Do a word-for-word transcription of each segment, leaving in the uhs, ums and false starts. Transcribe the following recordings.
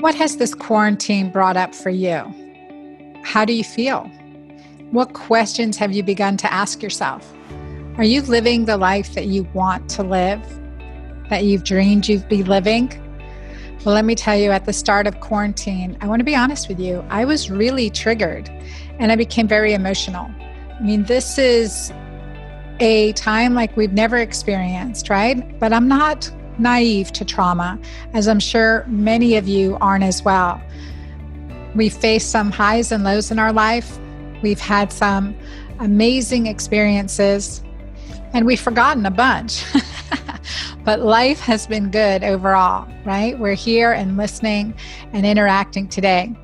What has this quarantine brought up for you? How do you feel? What questions have you begun to ask yourself? Are you living the life that you want to live, that you've dreamed you'd be living? Well, let me tell you, at the start of quarantine, I want to be honest with you, I was really triggered and I became very emotional. I mean, this is a time like we've never experienced, right? But I'm not naive to trauma, as I'm sure many of you aren't as well. We face some highs and lows in our life. We've had some amazing experiences, and we've forgotten a bunch. But life has been good overall, right? We're here and listening and interacting today.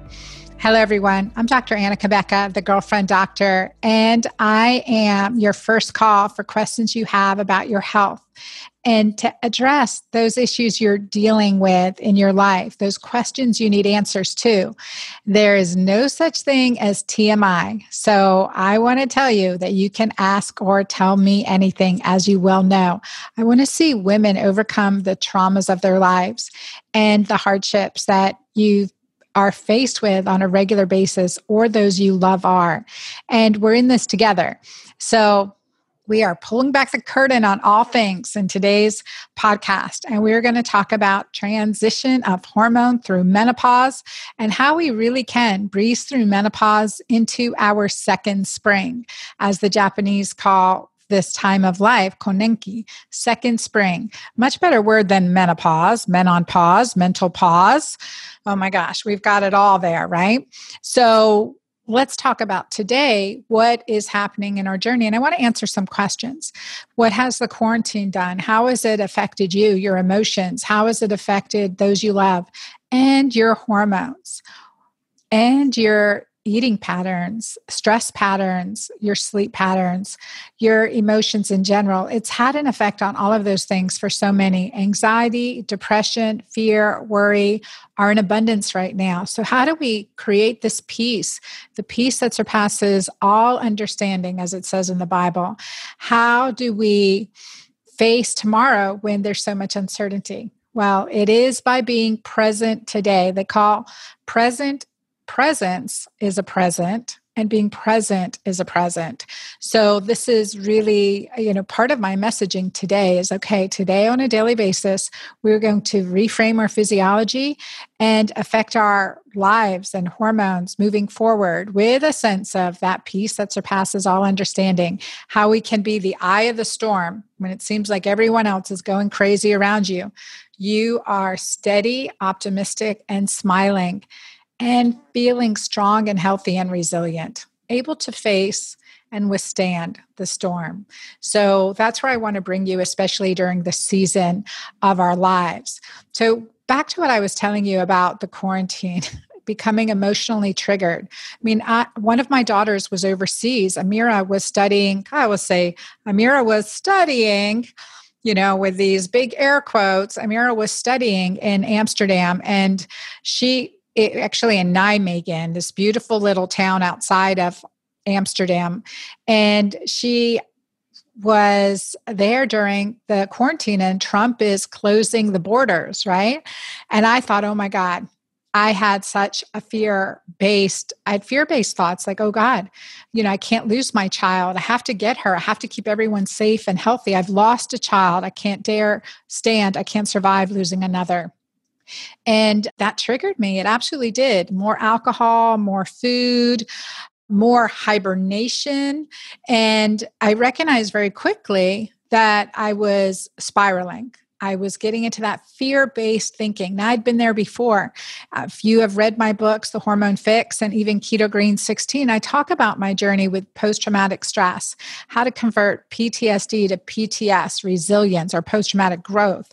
Hello, everyone. I'm Doctor Anna Cabeca, The Girlfriend Doctor, and I am your first call for questions you have about your health and to address those issues you're dealing with in your life, those questions you need answers to. There is no such thing as T M I. So I want to tell you that you can ask or tell me anything, as you well know. I want to see women overcome the traumas of their lives and the hardships that you are faced with on a regular basis, or those you love are. And we're in this together. So we are pulling back the curtain on all things in today's podcast, and we're going to talk about transition of hormone through menopause and how we really can breeze through menopause into our second spring, as the Japanese call this time of life, konenki, second spring. Much better word than menopause, men on pause, mental pause. Oh my gosh, we've got it all there, right? So let's talk about today what is happening in our journey. And I want to answer some questions. What has the quarantine done? How has it affected you, your emotions? How has it affected those you love, and your hormones, and your eating patterns, stress patterns, your sleep patterns, your emotions in general? It's had an effect on all of those things for so many. Anxiety, depression, fear, worry are in abundance right now. So how do we create this peace, the peace that surpasses all understanding, as it says in the Bible? How do we face tomorrow when there's so much uncertainty? Well, it is by being present today. They call present Presence is a present, and being present is a present. So this is really, you know, part of my messaging today is, okay, today on a daily basis, we're going to reframe our physiology and affect our lives and hormones moving forward with a sense of that peace that surpasses all understanding, how we can be the eye of the storm when it seems like everyone else is going crazy around you. You are steady, optimistic, and smiling, and feeling strong and healthy and resilient, able to face and withstand the storm. So that's where I want to bring you, especially during the season of our lives. So back to what I was telling you about the quarantine, becoming emotionally triggered. I mean, I, one of my daughters was overseas. Amira was studying, I will say, Amira was studying, you know, with these big air quotes, Amira was studying in Amsterdam, and she... It, actually in Nijmegen, this beautiful little town outside of Amsterdam. And she was there during the quarantine, and Trump is closing the borders, right? And I thought, oh my God, I had such a fear-based, I had fear-based thoughts like, oh God, you know, I can't lose my child. I have to get her. I have to keep everyone safe and healthy. I've lost a child. I can't dare stand. I can't survive losing another. And that triggered me. It absolutely did. More alcohol, more food, more hibernation. And I recognized very quickly that I was spiraling. I was getting into that fear-based thinking. Now, I'd been there before. If you have read my books, The Hormone Fix and even Keto Green sixteen, I talk about my journey with post-traumatic stress, how to convert P T S D to P T S, resilience, or post-traumatic growth.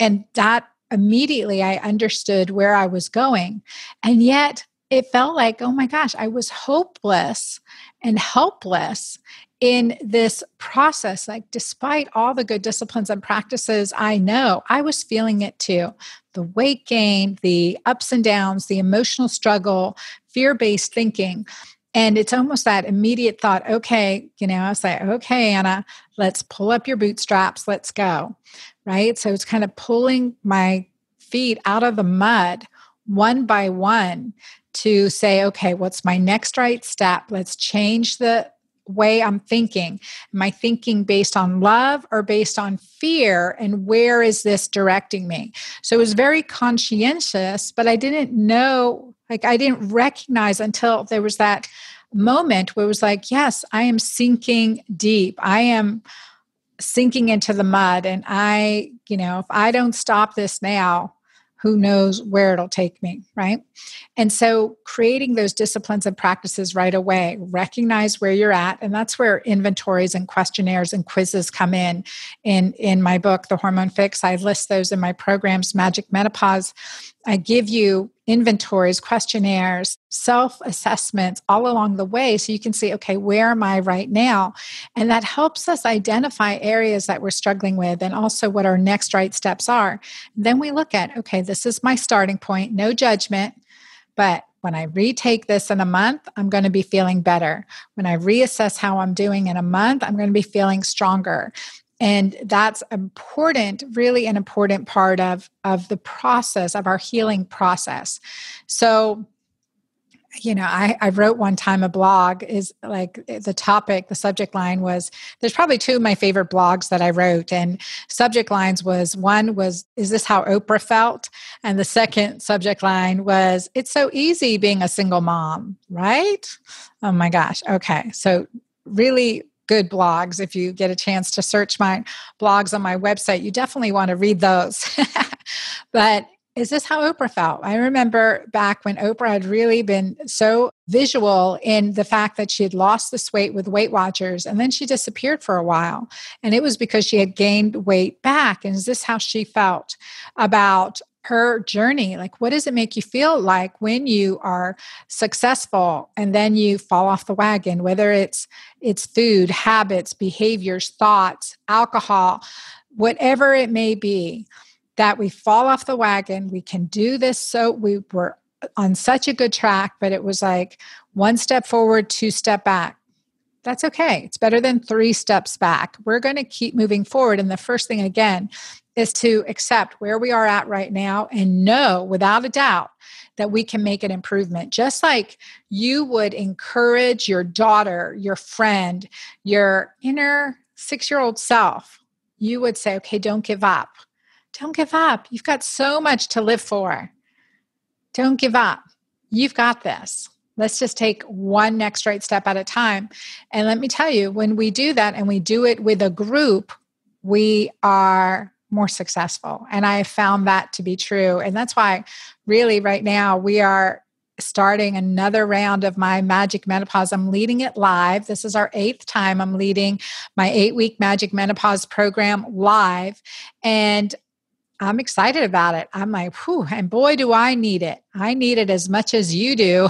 And that immediately, I understood where I was going. And yet it felt like, oh my gosh, I was hopeless and helpless in this process. Like, despite all the good disciplines and practices I know, I was feeling it too. The weight gain, the ups and downs, the emotional struggle, fear-based thinking. And it's almost that immediate thought, okay, you know, I was like, okay, Anna, let's pull up your bootstraps, let's go, right? So it's kind of pulling my feet out of the mud one by one to say, okay, what's my next right step? Let's change the way I'm thinking. Am I thinking based on love or based on fear? And where is this directing me? So it was very conscientious, but I didn't know, like I didn't recognize until there was that moment where it was like, yes, I am sinking deep. I am sinking into the mud. And I, you know, if I don't stop this now, who knows where it'll take me, right? And so creating those disciplines and practices right away, recognize where you're at. And that's where inventories and questionnaires and quizzes come in. In, in my book, The Hormone Fix, I list those in my programs, Magic Menopause. I give you inventories, questionnaires, self-assessments all along the way so you can see, okay, where am I right now? And that helps us identify areas that we're struggling with and also what our next right steps are. And then we look at, okay, this is my starting point, no judgment, but when I retake this in a month, I'm going to be feeling better. When I reassess how I'm doing in a month, I'm going to be feeling stronger. And that's important, really an important part of, of the process, of our healing process. So, you know, I, I wrote one time a blog is like the topic, the subject line was, there's probably two of my favorite blogs that I wrote. And subject lines was, one was, is this how Oprah felt? And the second subject line was, it's so easy being a single mom, right? Oh my gosh. Okay. So really good blogs. If you get a chance to search my blogs on my website, you definitely want to read those. But is this how Oprah felt? I remember back when Oprah had really been so visual in the fact that she had lost this weight with Weight Watchers, and then she disappeared for a while. And it was because she had gained weight back. And is this how she felt about her journey? Like, what does it make you feel like when you are successful and then you fall off the wagon, whether it's it's food, habits, behaviors, thoughts, alcohol, whatever it may be, that we fall off the wagon, we can do this. So we were on such a good track, but it was like one step forward, two step back. That's okay. It's better than three steps back. We're going to keep moving forward. And the first thing, again, is to accept where we are at right now and know without a doubt that we can make an improvement. Just like you would encourage your daughter, your friend, your inner six-year-old self, you would say, okay, don't give up. Don't give up. You've got so much to live for. Don't give up. You've got this. Let's just take one next right step at a time. And let me tell you, when we do that and we do it with a group, we are more successful. And I found that to be true. And that's why really right now we are starting another round of my Magic Menopause. I'm leading it live. This is our eighth time I'm leading my eight-week Magic Menopause program live. And I'm excited about it. I'm like, whew, and boy, do I need it. I need it as much as you do.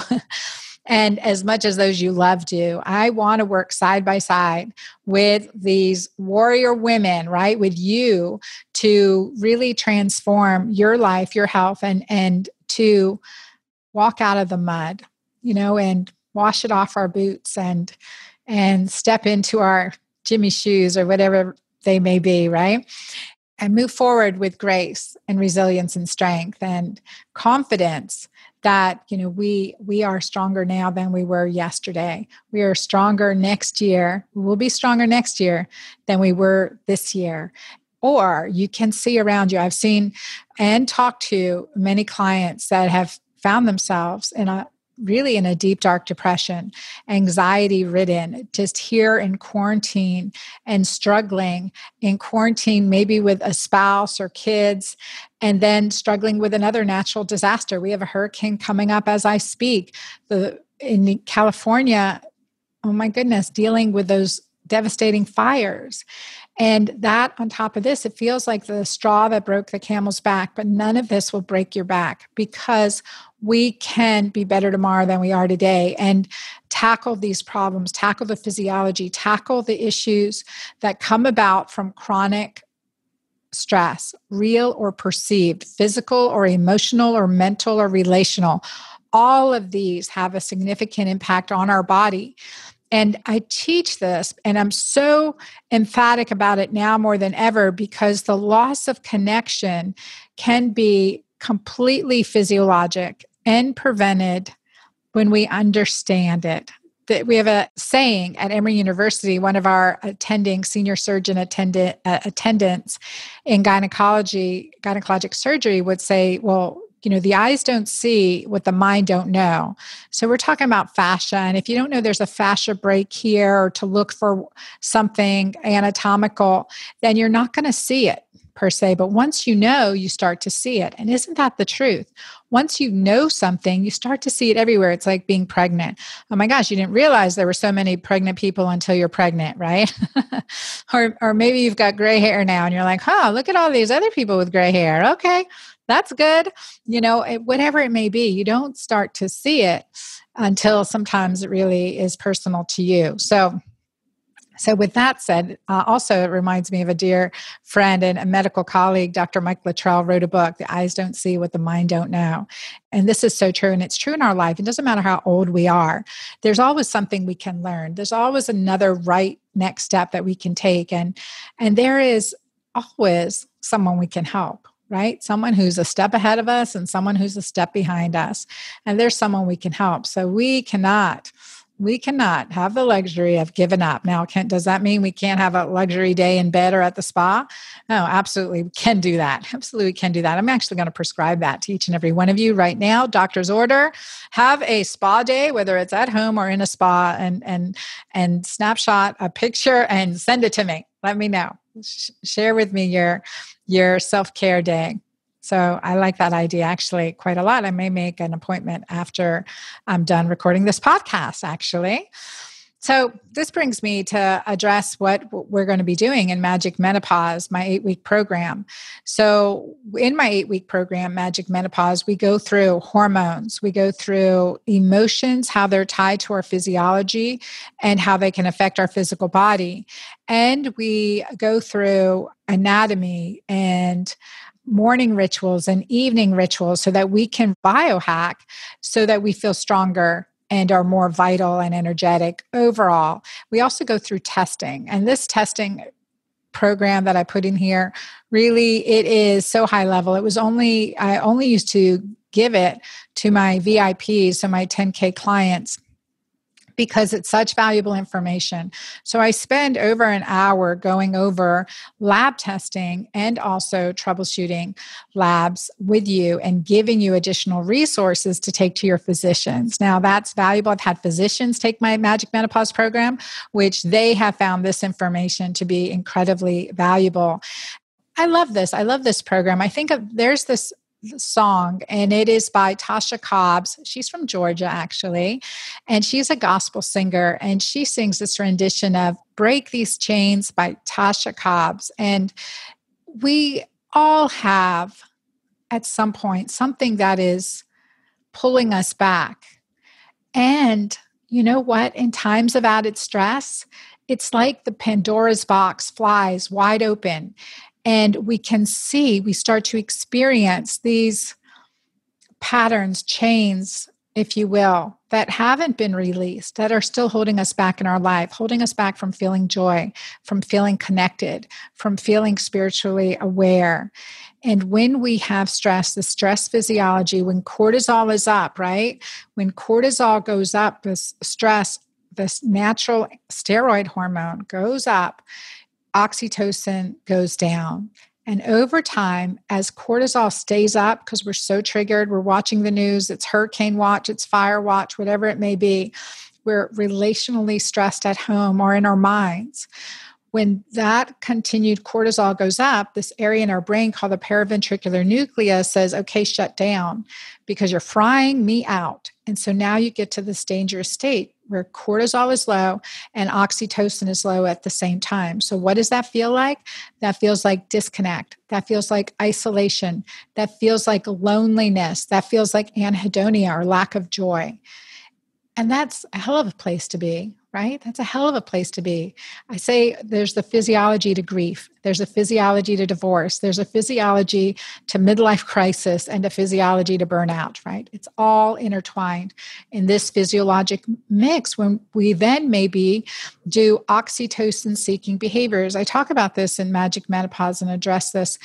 And as much as those you love do, I want to work side by side with these warrior women, right? With you to really transform your life, your health, and, and to walk out of the mud, you know, and wash it off our boots and, and step into our Jimmy shoes or whatever they may be, right? And move forward with grace and resilience and strength and confidence that, you know, we we are stronger now than we were yesterday. We are stronger next year. We will be stronger next year than we were this year. Or you can see around you. I've seen and talked to many clients that have found themselves in a really in a deep, dark depression, anxiety ridden, just here in quarantine and struggling in quarantine, maybe with a spouse or kids, and then struggling with another natural disaster. We have a hurricane coming up as I speak. The, in California, oh my goodness, dealing with those devastating fires. And that on top of this, it feels like the straw that broke the camel's back, but none of this will break your back because we can be better tomorrow than we are today and tackle these problems, tackle the physiology, tackle the issues that come about from chronic stress, real or perceived, physical or emotional or mental or relational. All of these have a significant impact on our body. And I teach this, and I'm so emphatic about it now more than ever because the loss of connection can be completely physiologic and prevented when we understand it. That we have a saying at Emory University, one of our attending senior surgeon attendant uh, attendants in gynecology, gynecologic surgery would say, well, you know, the eyes don't see what the mind don't know. So we're talking about fascia. And if you don't know there's a fascia break here or to look for something anatomical, then you're not going to see it per se. But once you know, you start to see it. And isn't that the truth? Once you know something, you start to see it everywhere. It's like being pregnant. Oh my gosh, you didn't realize there were so many pregnant people until you're pregnant, right? or, or maybe you've got gray hair now and you're like, huh, look at all these other people with gray hair. Okay, that's good. You know, it, whatever it may be, you don't start to see it until sometimes it really is personal to you. So So with that said, uh, also it reminds me of a dear friend and a medical colleague, Doctor Mike Luttrell, wrote a book, The Eyes Don't See What the Mind Don't Know. And this is so true. And it's true in our life. It doesn't matter how old we are. There's always something we can learn. There's always another right next step that we can take. And, and there is always someone we can help, right? Someone who's a step ahead of us and someone who's a step behind us. And there's someone we can help. So we cannot... We cannot have the luxury of giving up. Now, can, does that mean we can't have a luxury day in bed or at the spa? No, absolutely. We can do that. Absolutely can do that. I'm actually going to prescribe that to each and every one of you right now. Doctor's order, have a spa day, whether it's at home or in a spa, and and and snapshot a picture and send it to me. Let me know. Sh- share with me your, your self-care day. So I like that idea actually quite a lot. I may make an appointment after I'm done recording this podcast, actually. So this brings me to address what we're going to be doing in Magic Menopause, my eight-week program. So in my eight-week program, Magic Menopause, we go through hormones, we go through emotions, how they're tied to our physiology and how they can affect our physical body. And we go through anatomy and morning rituals and evening rituals so that we can biohack so that we feel stronger and are more vital and energetic overall. We also go through testing, and this testing program that I put in here, really, it is so high level. It was only, I only used to give it to my V I Ps, so my ten K clients, because it's such valuable information. So I spend over an hour going over lab testing and also troubleshooting labs with you and giving you additional resources to take to your physicians. Now that's valuable. I've had physicians take my Magic Menopause program, which they have found this information to be incredibly valuable. I love this. I love this program. I think of, there's this song, and it is by Tasha Cobbs. She's from Georgia, actually, and she's a gospel singer, and she sings this rendition of Break These Chains by Tasha Cobbs. And we all have, at some point, something that is pulling us back. And you know what? In times of added stress, it's like the Pandora's box flies wide open. And we can see, we start to experience these patterns, chains, if you will, that haven't been released, that are still holding us back in our life, holding us back from feeling joy, from feeling connected, from feeling spiritually aware. And when we have stress, the stress physiology, when cortisol is up, right? When cortisol goes up, this stress, this natural steroid hormone goes up, oxytocin goes down. And over time, as cortisol stays up, because we're so triggered, we're watching the news, it's hurricane watch, it's fire watch, whatever it may be, we're relationally stressed at home or in our minds. When that continued cortisol goes up, this area in our brain called the paraventricular nucleus says, okay, shut down because you're frying me out. And so now you get to this dangerous state where cortisol is low and oxytocin is low at the same time. So what does that feel like? That feels like disconnect. That feels like isolation. That feels like loneliness. That feels like anhedonia or lack of joy. And that's a hell of a place to be, right? That's a hell of a place to be. I say there's the physiology to grief. There's a physiology to divorce. There's a physiology to midlife crisis and a physiology to burnout, right? It's all intertwined in this physiologic mix when we then maybe do oxytocin-seeking behaviors. I talk about this in Magic Menopause and address this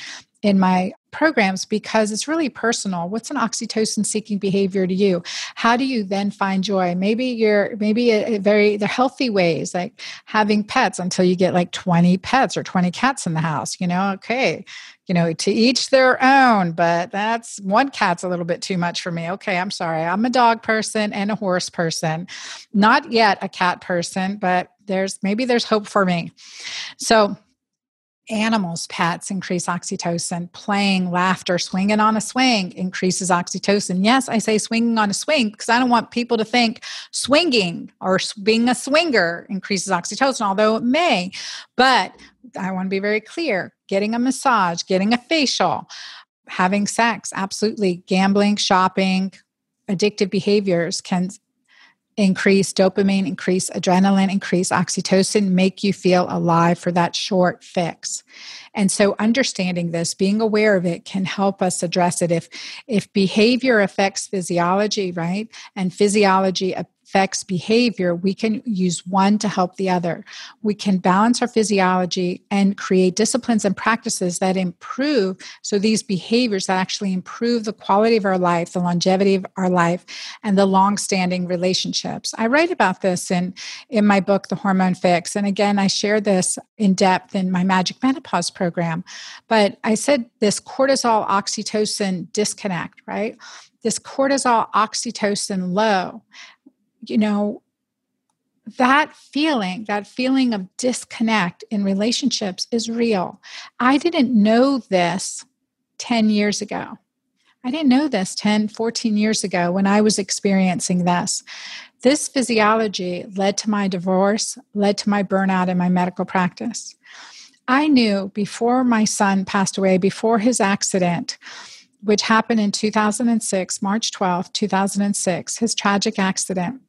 in my programs because it's really personal. What's an oxytocin-seeking behavior to you? How do you then find joy? Maybe you're maybe a, a very the healthy ways, like having pets until you get like twenty pets or twenty cats in the house. You know, okay, you know, to each their own. But that's one cat's a little bit too much for me. Okay, I'm sorry. I'm a dog person and a horse person, not yet a cat person. But there's maybe there's hope for me. So. Animals, pets increase oxytocin. Playing, laughter, swinging on a swing increases oxytocin. Yes, I say swinging on a swing because I don't want people to think swinging or being a swinger increases oxytocin, although it may. But I want to be very clear, getting a massage, getting a facial, having sex, absolutely. Gambling, shopping, addictive behaviors can increase dopamine, increase adrenaline, increase oxytocin, make you feel alive for that short fix. And so understanding this, being aware of it can help us address it. If if behavior affects physiology, right, and physiology affects behavior, we can use one to help the other. We can balance our physiology and create disciplines and practices that improve. So these behaviors that actually improve the quality of our life, the longevity of our life, and the long-standing relationships. I write about this in, in my book, The Hormone Fix. And again, I share this in depth in my Magic Menopause program. But I said this cortisol oxytocin disconnect, right? This cortisol oxytocin low. You know, that feeling, that feeling of disconnect in relationships is real. I didn't know this ten years ago. I didn't know this ten, fourteen years ago when I was experiencing this. This physiology led to my divorce, led to my burnout in my medical practice. I knew before my son passed away, before his accident, which happened in two thousand six, March twelfth, two thousand six, his tragic accident.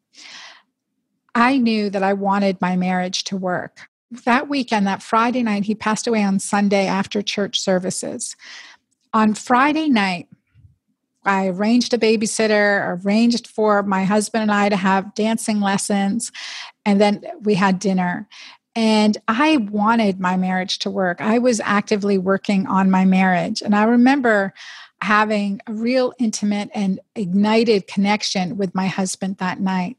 I knew that I wanted my marriage to work. That weekend, that Friday night, he passed away on Sunday after church services. On Friday night, I arranged a babysitter, arranged for my husband and I to have dancing lessons, and then we had dinner. And I wanted my marriage to work. I was actively working on my marriage. And I remember having a real intimate and ignited connection with my husband that night.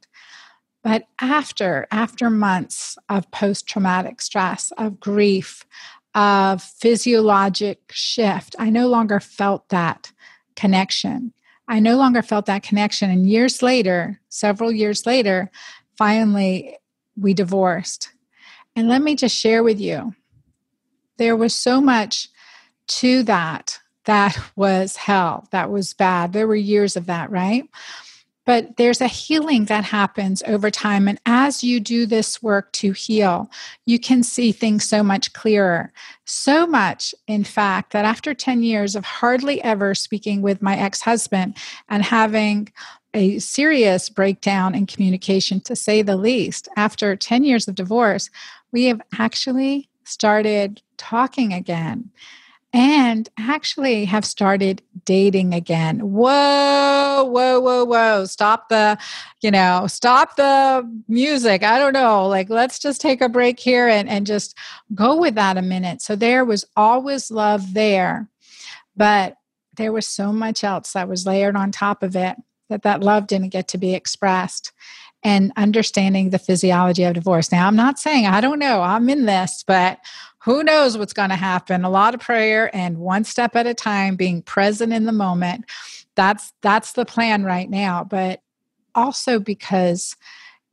But after, after months of post-traumatic stress, of grief, of physiologic shift, I no longer felt that connection. I no longer felt that connection. And years later, several years later, finally, we divorced. And let me just share with you, there was so much to that that was hell, that was bad. There were years of that, right? But there's a healing that happens over time. And as you do this work to heal, you can see things so much clearer. So much, in fact, that after ten years of hardly ever speaking with my ex-husband and having a serious breakdown in communication, to say the least, after ten years of divorce, we have actually started talking again. And actually have started dating again. Whoa, whoa, whoa, whoa. Stop the, you know, stop the music. I don't know. Like, let's just take a break here and, and just go with that a minute. So there was always love there, but there was so much else that was layered on top of it that that love didn't get to be expressed. And understanding the physiology of divorce. Now, I'm not saying, I don't know, I'm in this, but who knows what's going to happen? A lot of prayer and one step at a time, being present in the moment. That's that's the plan right now. But also because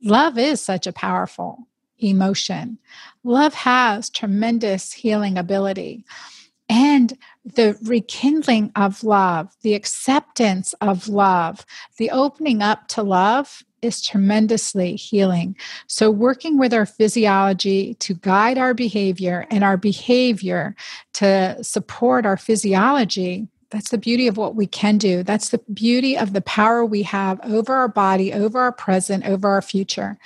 love is such a powerful emotion. Love has tremendous healing ability. And the rekindling of love, the acceptance of love, the opening up to love is tremendously healing. So working with our physiology to guide our behavior and our behavior to support our physiology, that's the beauty of what we can do. That's the beauty of the power we have over our body, over our present, over our future,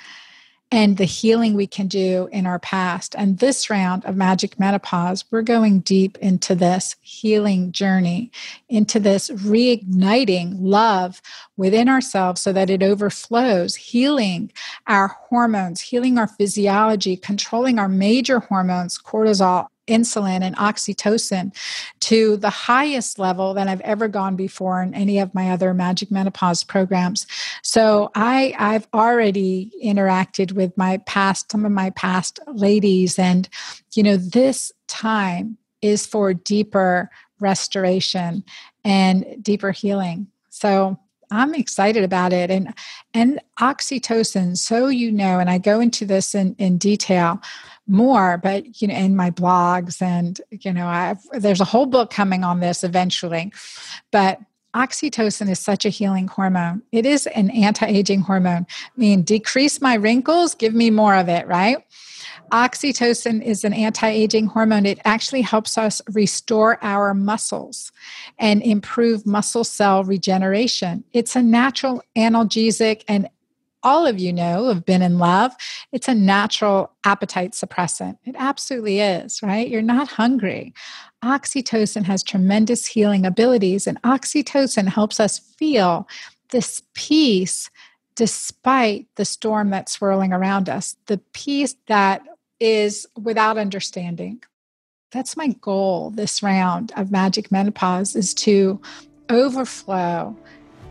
and the healing we can do in our past. And this round of Magic Menopause, we're going deep into this healing journey, into this reigniting love within ourselves so that it overflows, healing our hormones, healing our physiology, controlling our major hormones, cortisol insulin and oxytocin to the highest level than I've ever gone before in any of my other Magic Menopause programs. So I, I've already interacted with my past, some of my past ladies, and, you know, this time is for deeper restoration and deeper healing. So I'm excited about it. And and oxytocin, so you know, and I go into this in, in detail more, but, you know, in my blogs and, you know, I've, there's a whole book coming on this eventually. But oxytocin is such a healing hormone. It is an anti-aging hormone. I mean, decrease my wrinkles, give me more of it, right? Oxytocin is an anti-aging hormone. It actually helps us restore our muscles and improve muscle cell regeneration. It's a natural analgesic, and all of you know, have been in love, it's a natural appetite suppressant. It absolutely is, right? You're not hungry. Oxytocin has tremendous healing abilities, and oxytocin helps us feel this peace despite the storm that's swirling around us, the peace that is without understanding. That's my goal this round of Magic Menopause, is to overflow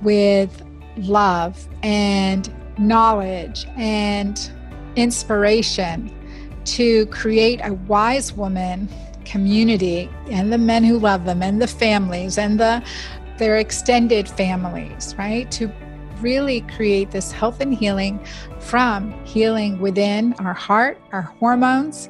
with love and knowledge and inspiration to create a wise woman community, and the men who love them, and the families, and the their extended families, right? To really create this health and healing from healing within our heart, our hormones,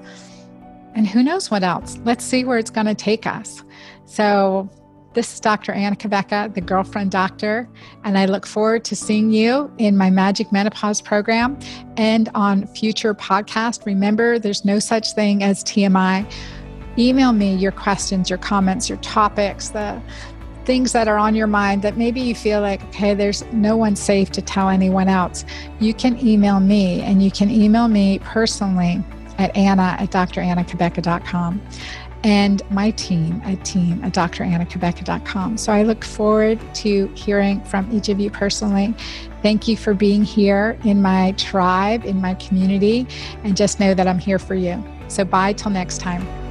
and who knows what else. Let's see where it's going to take us. So this is Doctor Anna Cabeca, the Girlfriend Doctor, and I look forward to seeing you in my Magic Menopause program and on future podcasts. Remember, there's no such thing as T M I. Email me your questions, your comments, your topics, the things that are on your mind that maybe you feel like, okay, there's no one safe to tell anyone else. You can email me, and you can email me personally at anna at drannacabeca dot com. And my team, a team at drannacabeca dot com. So I look forward to hearing from each of you personally. Thank you for being here in my tribe, in my community, and just know that I'm here for you. So bye till next time.